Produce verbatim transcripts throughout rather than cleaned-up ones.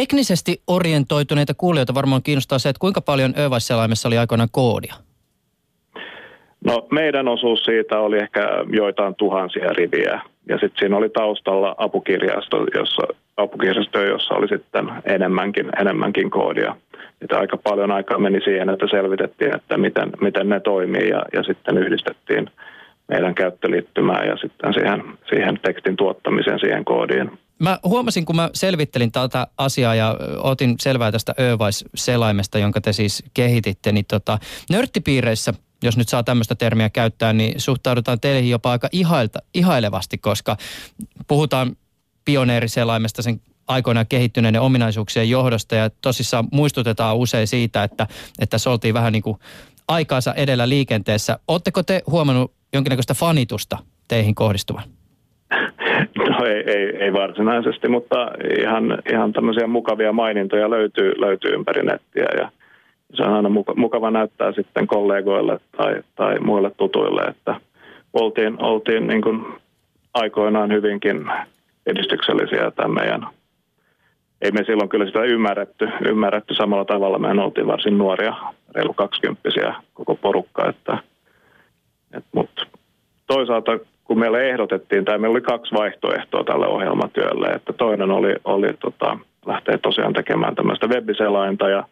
Teknisesti orientoituneita kuulijoita varmaan kiinnostaa se, että kuinka paljon Erwise-selaimessa oli aikoinaan koodia? No meidän osuus siitä oli ehkä joitain tuhansia riviä. Ja sitten siinä oli taustalla apukirjasto, jossa, apukirjasto, jossa oli sitten enemmänkin, enemmänkin koodia. Että aika paljon aikaa meni siihen, että selvitettiin, että miten, miten ne toimii ja, ja sitten yhdistettiin meidän käyttöliittymään ja sitten siihen, siihen tekstin tuottamiseen, siihen koodiin. Mä huomasin, kun mä selvittelin tätä asiaa ja otin selvää tästä Erwise-selaimesta, jonka te siis kehititte, niin tota, nörttipiireissä, jos nyt saa tämmöistä termiä käyttää, niin suhtaudutaan teihin jopa aika ihailta, ihailevasti, koska puhutaan pioneeriselaimesta sen aikoinaan kehittyneiden ominaisuuksien johdosta ja tosissaan muistutetaan usein siitä, että, että tässä oltiin vähän niin kuin aikaansa edellä liikenteessä. Oletteko te huomannut jonkinnäköistä fanitusta teihin kohdistuvan? No ei, ei, ei varsinaisesti, mutta ihan, ihan tämmöisiä mukavia mainintoja löytyy, löytyy ympäri nettiä ja se on aina mukava näyttää sitten kollegoille tai, tai muille tutuille, että oltiin, oltiin niin kuin aikoinaan hyvinkin edistyksellisiä tämän meidän. Ei me silloin kyllä sitä ymmärretty, ymmärretty samalla tavalla. Me oltiin varsin nuoria, reilu kaksikymppisiä koko porukka, että, että mutta toisaalta kun meille ehdotettiin, tai meillä oli kaksi vaihtoehtoa tälle ohjelmatyölle, että toinen oli, oli tota, lähteä tosiaan tekemään tämmöistä webiselainta ja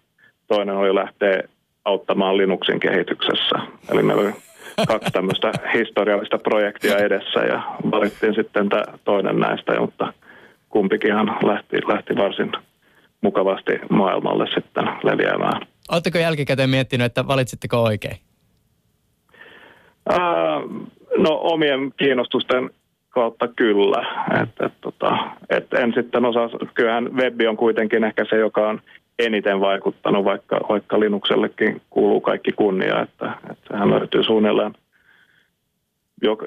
toinen oli lähteä auttamaan Linuxin kehityksessä. Eli meillä oli kaksi tämmöistä historiallista projektia edessä ja valittiin sitten tämä toinen näistä, mutta kumpikinhan lähti, lähti varsin mukavasti maailmalle sitten leviämään. Oletteko jälkikäteen miettinyt, että valitsitteko oikein? Ää, no omien kiinnostusten kautta kyllä. Et, et, tota, et en sitten osaa, kyllähän web on kuitenkin ehkä se, joka on eniten vaikuttanut, vaikka, vaikka Linuxellekin kuuluu kaikki kunnia, että, että sehän löytyy suunnilleen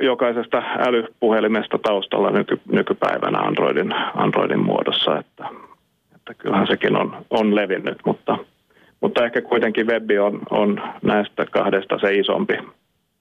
jokaisesta älypuhelimesta taustalla nyky, nykypäivänä Androidin, Androidin muodossa, että, että kyllähän sekin on, on levinnyt, mutta, mutta ehkä kuitenkin web on, on näistä kahdesta se isompi,